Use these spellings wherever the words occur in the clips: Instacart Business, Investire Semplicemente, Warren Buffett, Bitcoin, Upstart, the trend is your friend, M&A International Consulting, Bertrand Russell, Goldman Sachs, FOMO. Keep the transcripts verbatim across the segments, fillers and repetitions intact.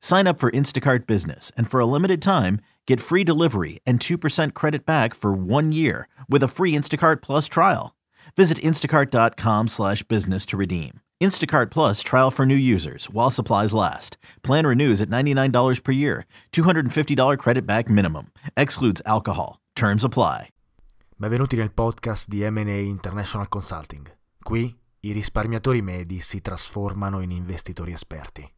Sign up for Instacart Business, and for a limited time, get free delivery and two percent credit back for one year with a free Instacart Plus trial. Visit instacart.com slash business to redeem. Instacart Plus trial for new users while supplies last. Plan renews at ninety-nine dollars per year. two hundred fifty dollars credit back minimum. Excludes alcohol. Terms apply. Benvenuti nel podcast di M and A International Consulting. Qui i risparmiatori medi si trasformano in investitori esperti.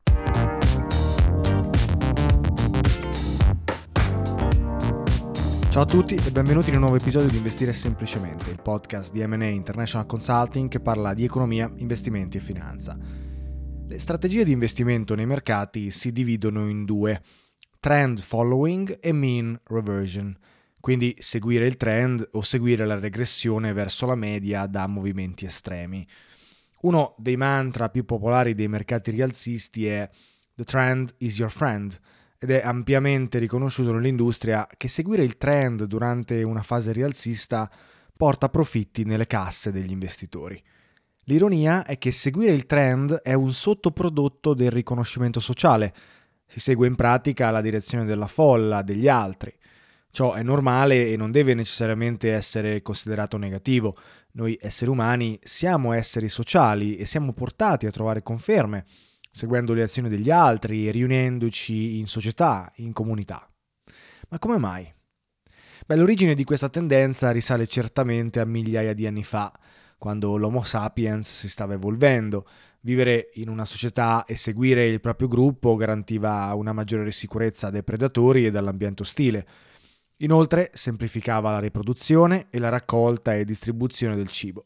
Ciao a tutti e benvenuti in un nuovo episodio di Investire Semplicemente, il podcast di M and A International Consulting che parla di economia, investimenti e finanza. Le strategie di investimento nei mercati si dividono in due: trend following e mean reversion, quindi seguire il trend o seguire la regressione verso la media da movimenti estremi. Uno dei mantra più popolari dei mercati rialzisti è "the trend is your friend", ed è ampiamente riconosciuto nell'industria che seguire il trend durante una fase rialzista porta profitti nelle casse degli investitori. L'ironia è che seguire il trend è un sottoprodotto del riconoscimento sociale. Si segue in pratica la direzione della folla, degli altri. Ciò è normale e non deve necessariamente essere considerato negativo. Noi esseri umani siamo esseri sociali e siamo portati a trovare conferme, seguendo le azioni degli altri e riunendoci in società, in comunità. Ma come mai? Beh, l'origine di questa tendenza risale certamente a migliaia di anni fa, quando l'Homo sapiens si stava evolvendo. Vivere in una società e seguire il proprio gruppo garantiva una maggiore sicurezza dai predatori e dall'ambiente ostile. Inoltre, semplificava la riproduzione e la raccolta e distribuzione del cibo.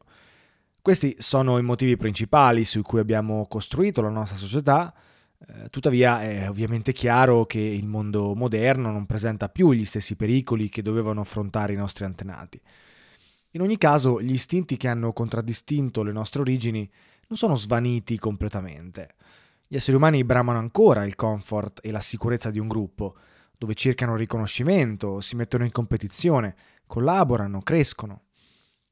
Questi sono i motivi principali su cui abbiamo costruito la nostra società, eh, tuttavia è ovviamente chiaro che il mondo moderno non presenta più gli stessi pericoli che dovevano affrontare i nostri antenati. In ogni caso, gli istinti che hanno contraddistinto le nostre origini non sono svaniti completamente. Gli esseri umani bramano ancora il comfort e la sicurezza di un gruppo, dove cercano riconoscimento, si mettono in competizione, collaborano, crescono.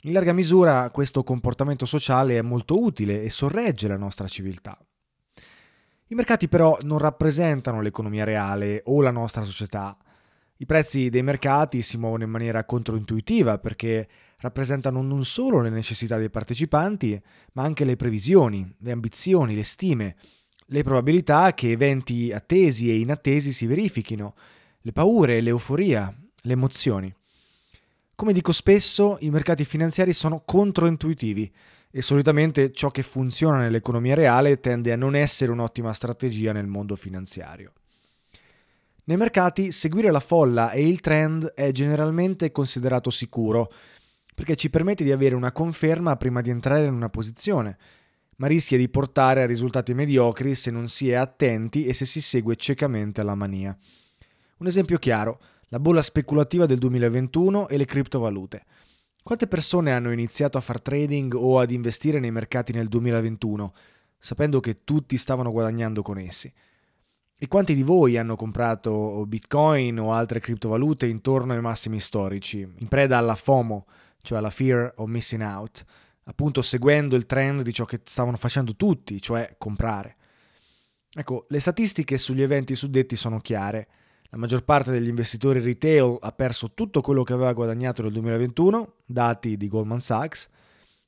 In larga misura questo comportamento sociale è molto utile e sorregge la nostra civiltà. I mercati però non rappresentano l'economia reale o la nostra società. I prezzi dei mercati si muovono in maniera controintuitiva perché rappresentano non solo le necessità dei partecipanti, ma anche le previsioni, le ambizioni, le stime, le probabilità che eventi attesi e inattesi si verifichino, le paure, l'euforia, le emozioni. Come dico spesso, i mercati finanziari sono controintuitivi e solitamente ciò che funziona nell'economia reale tende a non essere un'ottima strategia nel mondo finanziario. Nei mercati, seguire la folla e il trend è generalmente considerato sicuro, perché ci permette di avere una conferma prima di entrare in una posizione, ma rischia di portare a risultati mediocri se non si è attenti e se si segue ciecamente alla mania. Un esempio chiaro, la bolla speculativa del duemilaventuno e le criptovalute. Quante persone hanno iniziato a far trading o ad investire nei mercati nel duemilaventuno, sapendo che tutti stavano guadagnando con essi? E quanti di voi hanno comprato Bitcoin o altre criptovalute intorno ai massimi storici, in preda alla FOMO, cioè alla fear of missing out, appunto seguendo il trend di ciò che stavano facendo tutti, cioè comprare? Ecco, le statistiche sugli eventi suddetti sono chiare. La maggior parte degli investitori retail ha perso tutto quello che aveva guadagnato nel duemilaventuno, dati di Goldman Sachs,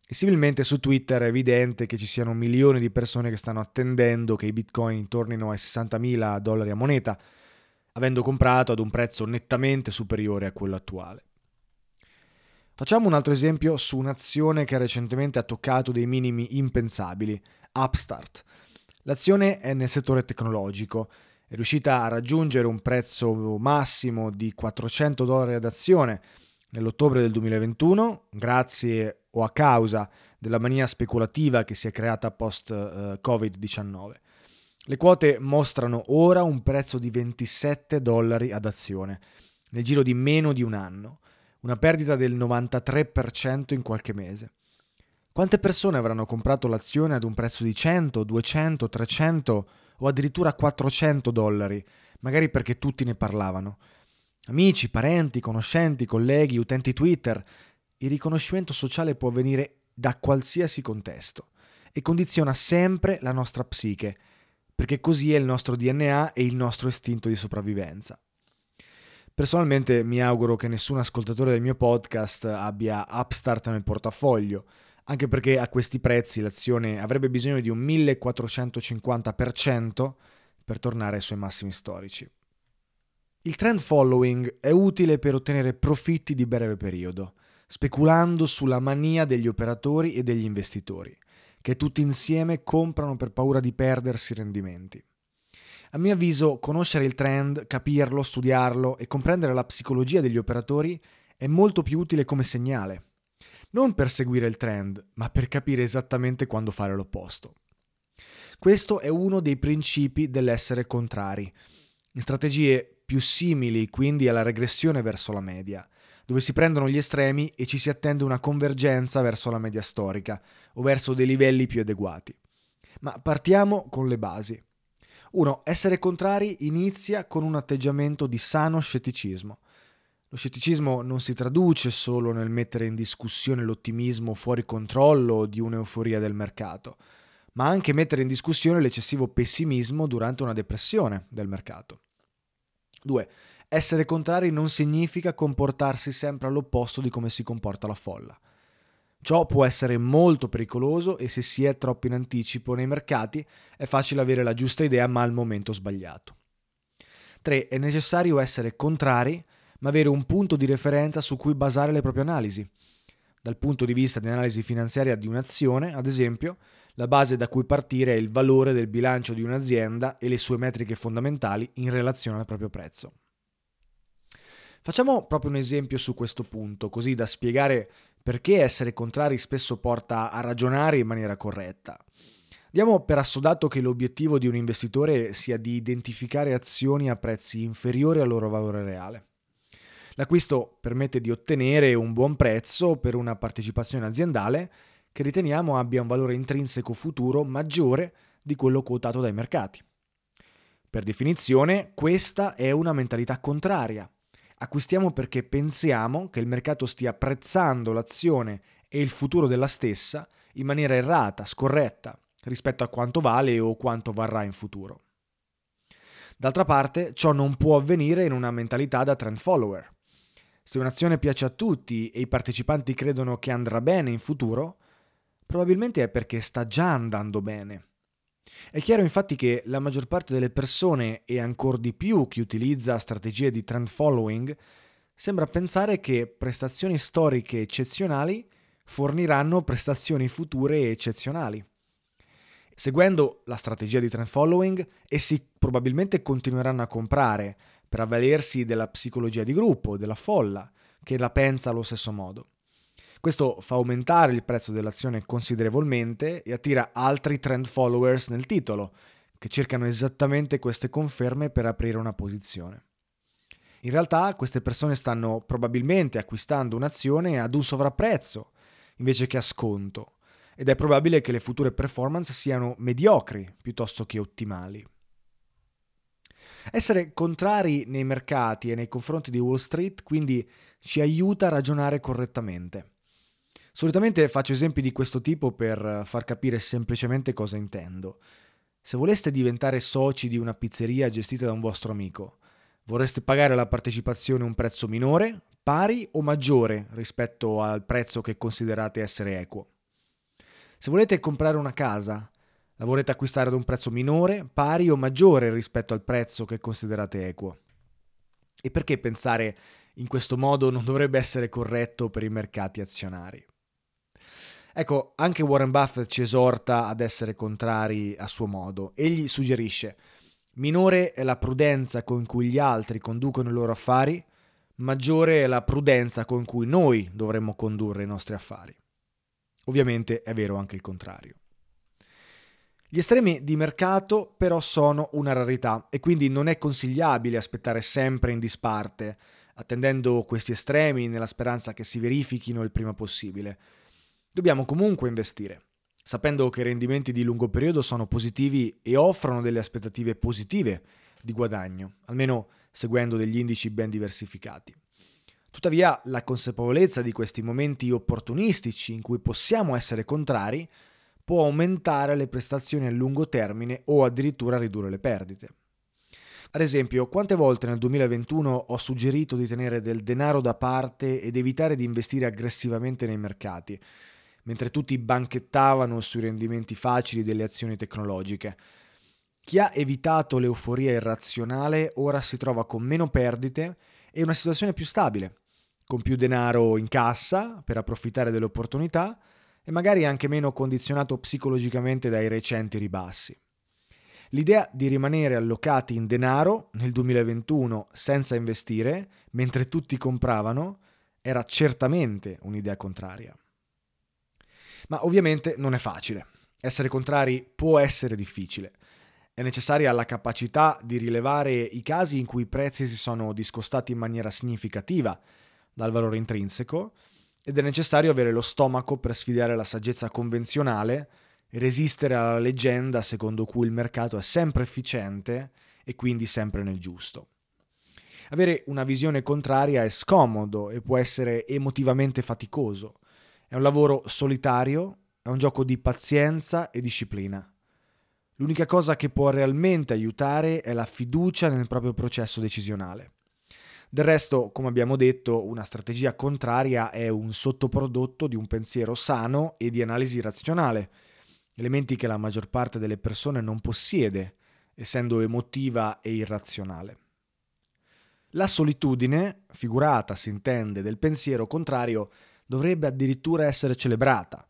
e similmente su Twitter è evidente che ci siano milioni di persone che stanno attendendo che i bitcoin tornino ai sessantamila dollari a moneta, avendo comprato ad un prezzo nettamente superiore a quello attuale. Facciamo un altro esempio su un'azione che recentemente ha toccato dei minimi impensabili, Upstart. L'azione è nel settore tecnologico, è riuscita a raggiungere un prezzo massimo di quattrocento dollari ad azione nell'ottobre del duemilaventuno, grazie o a causa della mania speculativa che si è creata post-covid diciannove. Le quote mostrano ora un prezzo di ventisette dollari ad azione, nel giro di meno di un anno, una perdita del novantatré per cento in qualche mese. Quante persone avranno comprato l'azione ad un prezzo di cento, duecento, trecento o addirittura quattrocento dollari, magari perché tutti ne parlavano? Amici, parenti, conoscenti, colleghi, utenti Twitter. Il riconoscimento sociale può venire da qualsiasi contesto e condiziona sempre la nostra psiche, perché così è il nostro D N A e il nostro istinto di sopravvivenza. Personalmente mi auguro che nessun ascoltatore del mio podcast abbia Upstart nel portafoglio, anche perché a questi prezzi l'azione avrebbe bisogno di un millequattrocentocinquanta per cento per tornare ai suoi massimi storici. Il trend following è utile per ottenere profitti di breve periodo, speculando sulla mania degli operatori e degli investitori, che tutti insieme comprano per paura di perdersi rendimenti. A mio avviso, conoscere il trend, capirlo, studiarlo e comprendere la psicologia degli operatori è molto più utile come segnale, non per seguire il trend, ma per capire esattamente quando fare l'opposto. Questo è uno dei principi dell'essere contrari, in strategie più simili quindi alla regressione verso la media, dove si prendono gli estremi e ci si attende una convergenza verso la media storica o verso dei livelli più adeguati. Ma partiamo con le basi. uno. Essere contrari inizia con un atteggiamento di sano scetticismo. Lo scetticismo non si traduce solo nel mettere in discussione l'ottimismo fuori controllo di un'euforia del mercato, ma anche mettere in discussione l'eccessivo pessimismo durante una depressione del mercato. due. Essere contrari non significa comportarsi sempre all'opposto di come si comporta la folla. Ciò può essere molto pericoloso e se si è troppo in anticipo nei mercati è facile avere la giusta idea ma al momento sbagliato. tre. È necessario essere contrari ma avere un punto di referenza su cui basare le proprie analisi. Dal punto di vista di analisi finanziaria di un'azione, ad esempio, la base da cui partire è il valore del bilancio di un'azienda e le sue metriche fondamentali in relazione al proprio prezzo. Facciamo proprio un esempio su questo punto, così da spiegare perché essere contrari spesso porta a ragionare in maniera corretta. Diamo per assodato che l'obiettivo di un investitore sia di identificare azioni a prezzi inferiori al loro valore reale. L'acquisto permette di ottenere un buon prezzo per una partecipazione aziendale che riteniamo abbia un valore intrinseco futuro maggiore di quello quotato dai mercati. Per definizione, questa è una mentalità contraria. Acquistiamo perché pensiamo che il mercato stia apprezzando l'azione e il futuro della stessa in maniera errata, scorretta, rispetto a quanto vale o quanto varrà in futuro. D'altra parte, ciò non può avvenire in una mentalità da trend follower. Se un'azione piace a tutti e i partecipanti credono che andrà bene in futuro, probabilmente è perché sta già andando bene. È chiaro infatti che la maggior parte delle persone, e ancor di più chi utilizza strategie di trend following, sembra pensare che prestazioni storiche eccezionali forniranno prestazioni future eccezionali. Seguendo la strategia di trend following, essi probabilmente continueranno a comprare per avvalersi della psicologia di gruppo, della folla, che la pensa allo stesso modo. Questo fa aumentare il prezzo dell'azione considerevolmente e attira altri trend followers nel titolo, che cercano esattamente queste conferme per aprire una posizione. In realtà queste persone stanno probabilmente acquistando un'azione ad un sovrapprezzo, invece che a sconto, ed è probabile che le future performance siano mediocri piuttosto che ottimali. Essere contrari nei mercati e nei confronti di Wall Street quindi ci aiuta a ragionare correttamente. Solitamente faccio esempi di questo tipo per far capire semplicemente cosa intendo. Se voleste diventare soci di una pizzeria gestita da un vostro amico, vorreste pagare alla partecipazione un prezzo minore, pari o maggiore rispetto al prezzo che considerate essere equo. Se volete comprare una casa, la volete acquistare ad un prezzo minore, pari o maggiore rispetto al prezzo che considerate equo. E perché pensare in questo modo non dovrebbe essere corretto per i mercati azionari? Ecco, anche Warren Buffett ci esorta ad essere contrari a suo modo. Egli suggerisce: minore è la prudenza con cui gli altri conducono i loro affari, maggiore è la prudenza con cui noi dovremmo condurre i nostri affari. Ovviamente è vero anche il contrario. Gli estremi di mercato però sono una rarità e quindi non è consigliabile aspettare sempre in disparte, attendendo questi estremi nella speranza che si verifichino il prima possibile. Dobbiamo comunque investire, sapendo che i rendimenti di lungo periodo sono positivi e offrono delle aspettative positive di guadagno, almeno seguendo degli indici ben diversificati. Tuttavia, la consapevolezza di questi momenti opportunistici in cui possiamo essere contrari può aumentare le prestazioni a lungo termine o addirittura ridurre le perdite. Ad esempio, quante volte nel duemilaventuno ho suggerito di tenere del denaro da parte ed evitare di investire aggressivamente nei mercati, mentre tutti banchettavano sui rendimenti facili delle azioni tecnologiche. Chi ha evitato l'euforia irrazionale ora si trova con meno perdite e una situazione più stabile, con più denaro in cassa per approfittare delle opportunità e magari anche meno condizionato psicologicamente dai recenti ribassi. L'idea di rimanere allocati in denaro nel duemilaventuno senza investire, mentre tutti compravano, era certamente un'idea contraria. Ma ovviamente non è facile. Essere contrari può essere difficile. È necessaria la capacità di rilevare i casi in cui i prezzi si sono discostati in maniera significativa dal valore intrinseco ed è necessario avere lo stomaco per sfidare la saggezza convenzionale e resistere alla leggenda secondo cui il mercato è sempre efficiente e quindi sempre nel giusto. Avere una visione contraria è scomodo e può essere emotivamente faticoso. È un lavoro solitario, è un gioco di pazienza e disciplina. L'unica cosa che può realmente aiutare è la fiducia nel proprio processo decisionale. Del resto, come abbiamo detto, una strategia contraria è un sottoprodotto di un pensiero sano e di analisi razionale, elementi che la maggior parte delle persone non possiede, essendo emotiva e irrazionale. La solitudine, figurata si intende, del pensiero contrario, dovrebbe addirittura essere celebrata,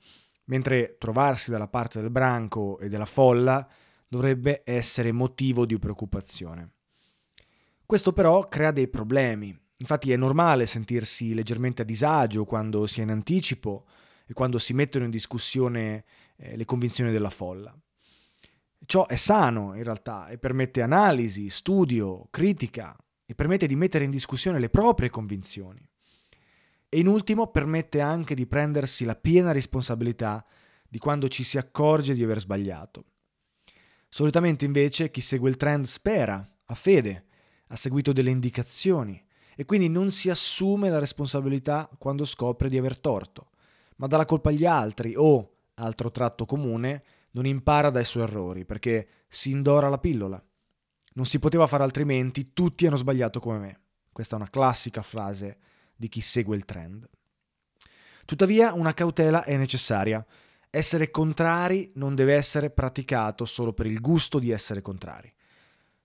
mentre trovarsi dalla parte del branco e della folla dovrebbe essere motivo di preoccupazione. Questo però crea dei problemi, infatti è normale sentirsi leggermente a disagio quando si è in anticipo e quando si mettono in discussione le convinzioni della folla. Ciò è sano in realtà e permette analisi, studio, critica e permette di mettere in discussione le proprie convinzioni. E in ultimo permette anche di prendersi la piena responsabilità di quando ci si accorge di aver sbagliato. Solitamente invece chi segue il trend spera, ha fede, ha seguito delle indicazioni e quindi non si assume la responsabilità quando scopre di aver torto, ma dà la colpa agli altri o, altro tratto comune, non impara dai suoi errori perché si indora la pillola. Non si poteva fare altrimenti, tutti hanno sbagliato come me. Questa è una classica frase di chi segue il trend. Tuttavia, una cautela è necessaria. Essere contrari non deve essere praticato solo per il gusto di essere contrari.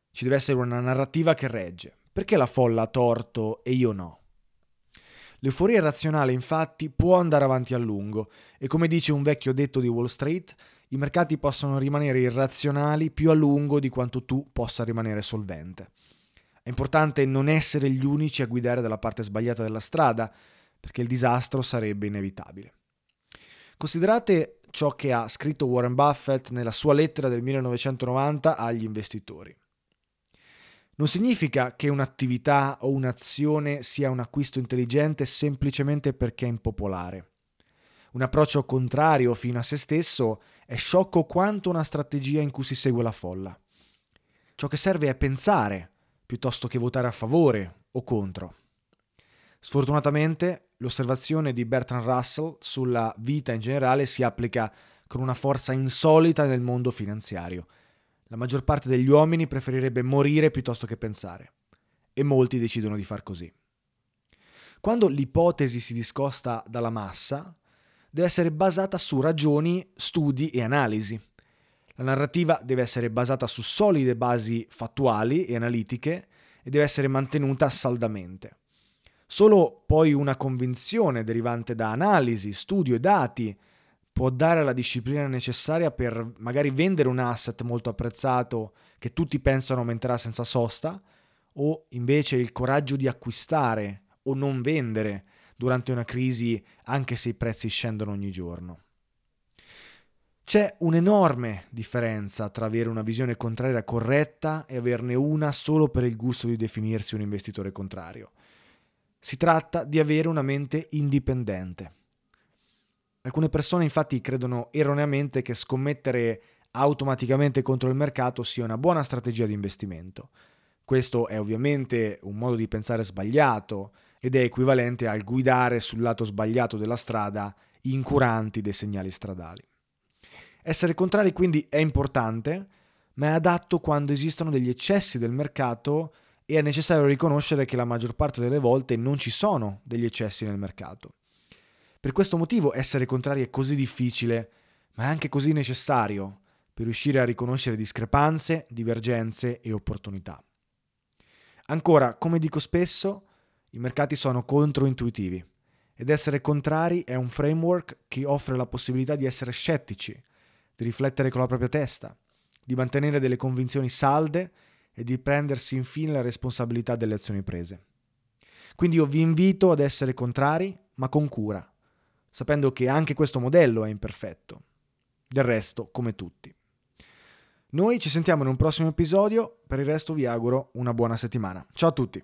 Ci deve essere una narrativa che regge. Perché la folla ha torto e io no? L'euforia irrazionale, infatti, può andare avanti a lungo e, come dice un vecchio detto di Wall Street, i mercati possono rimanere irrazionali più a lungo di quanto tu possa rimanere solvente. È importante non essere gli unici a guidare dalla parte sbagliata della strada, perché il disastro sarebbe inevitabile. Considerate ciò che ha scritto Warren Buffett nella sua lettera del millenovecentonovanta agli investitori. Non significa che un'attività o un'azione sia un acquisto intelligente semplicemente perché è impopolare. Un approccio contrario fino a se stesso è sciocco quanto una strategia in cui si segue la folla. Ciò che serve è pensare, piuttosto che votare a favore o contro. Sfortunatamente, l'osservazione di Bertrand Russell sulla vita in generale si applica con una forza insolita nel mondo finanziario. La maggior parte degli uomini preferirebbe morire piuttosto che pensare, e molti decidono di far così. Quando l'ipotesi si discosta dalla massa, deve essere basata su ragioni, studi e analisi. La narrativa deve essere basata su solide basi fattuali e analitiche e deve essere mantenuta saldamente. Solo poi una convinzione derivante da analisi, studio e dati può dare la disciplina necessaria per magari vendere un asset molto apprezzato che tutti pensano aumenterà senza sosta, o invece il coraggio di acquistare o non vendere durante una crisi anche se i prezzi scendono ogni giorno. C'è un'enorme differenza tra avere una visione contraria corretta e averne una solo per il gusto di definirsi un investitore contrario. Si tratta di avere una mente indipendente. Alcune persone infatti credono erroneamente che scommettere automaticamente contro il mercato sia una buona strategia di investimento. Questo è ovviamente un modo di pensare sbagliato ed è equivalente al guidare sul lato sbagliato della strada, incuranti dei segnali stradali. Essere contrari quindi è importante, ma è adatto quando esistono degli eccessi del mercato e è necessario riconoscere che la maggior parte delle volte non ci sono degli eccessi nel mercato. Per questo motivo essere contrari è così difficile, ma è anche così necessario per riuscire a riconoscere discrepanze, divergenze e opportunità. Ancora, come dico spesso, i mercati sono controintuitivi ed essere contrari è un framework che offre la possibilità di essere scettici, di riflettere con la propria testa, di mantenere delle convinzioni salde e di prendersi infine la responsabilità delle azioni prese. Quindi io vi invito ad essere contrari, ma con cura, sapendo che anche questo modello è imperfetto, del resto come tutti. Noi ci sentiamo in un prossimo episodio, per il resto vi auguro una buona settimana. Ciao a tutti!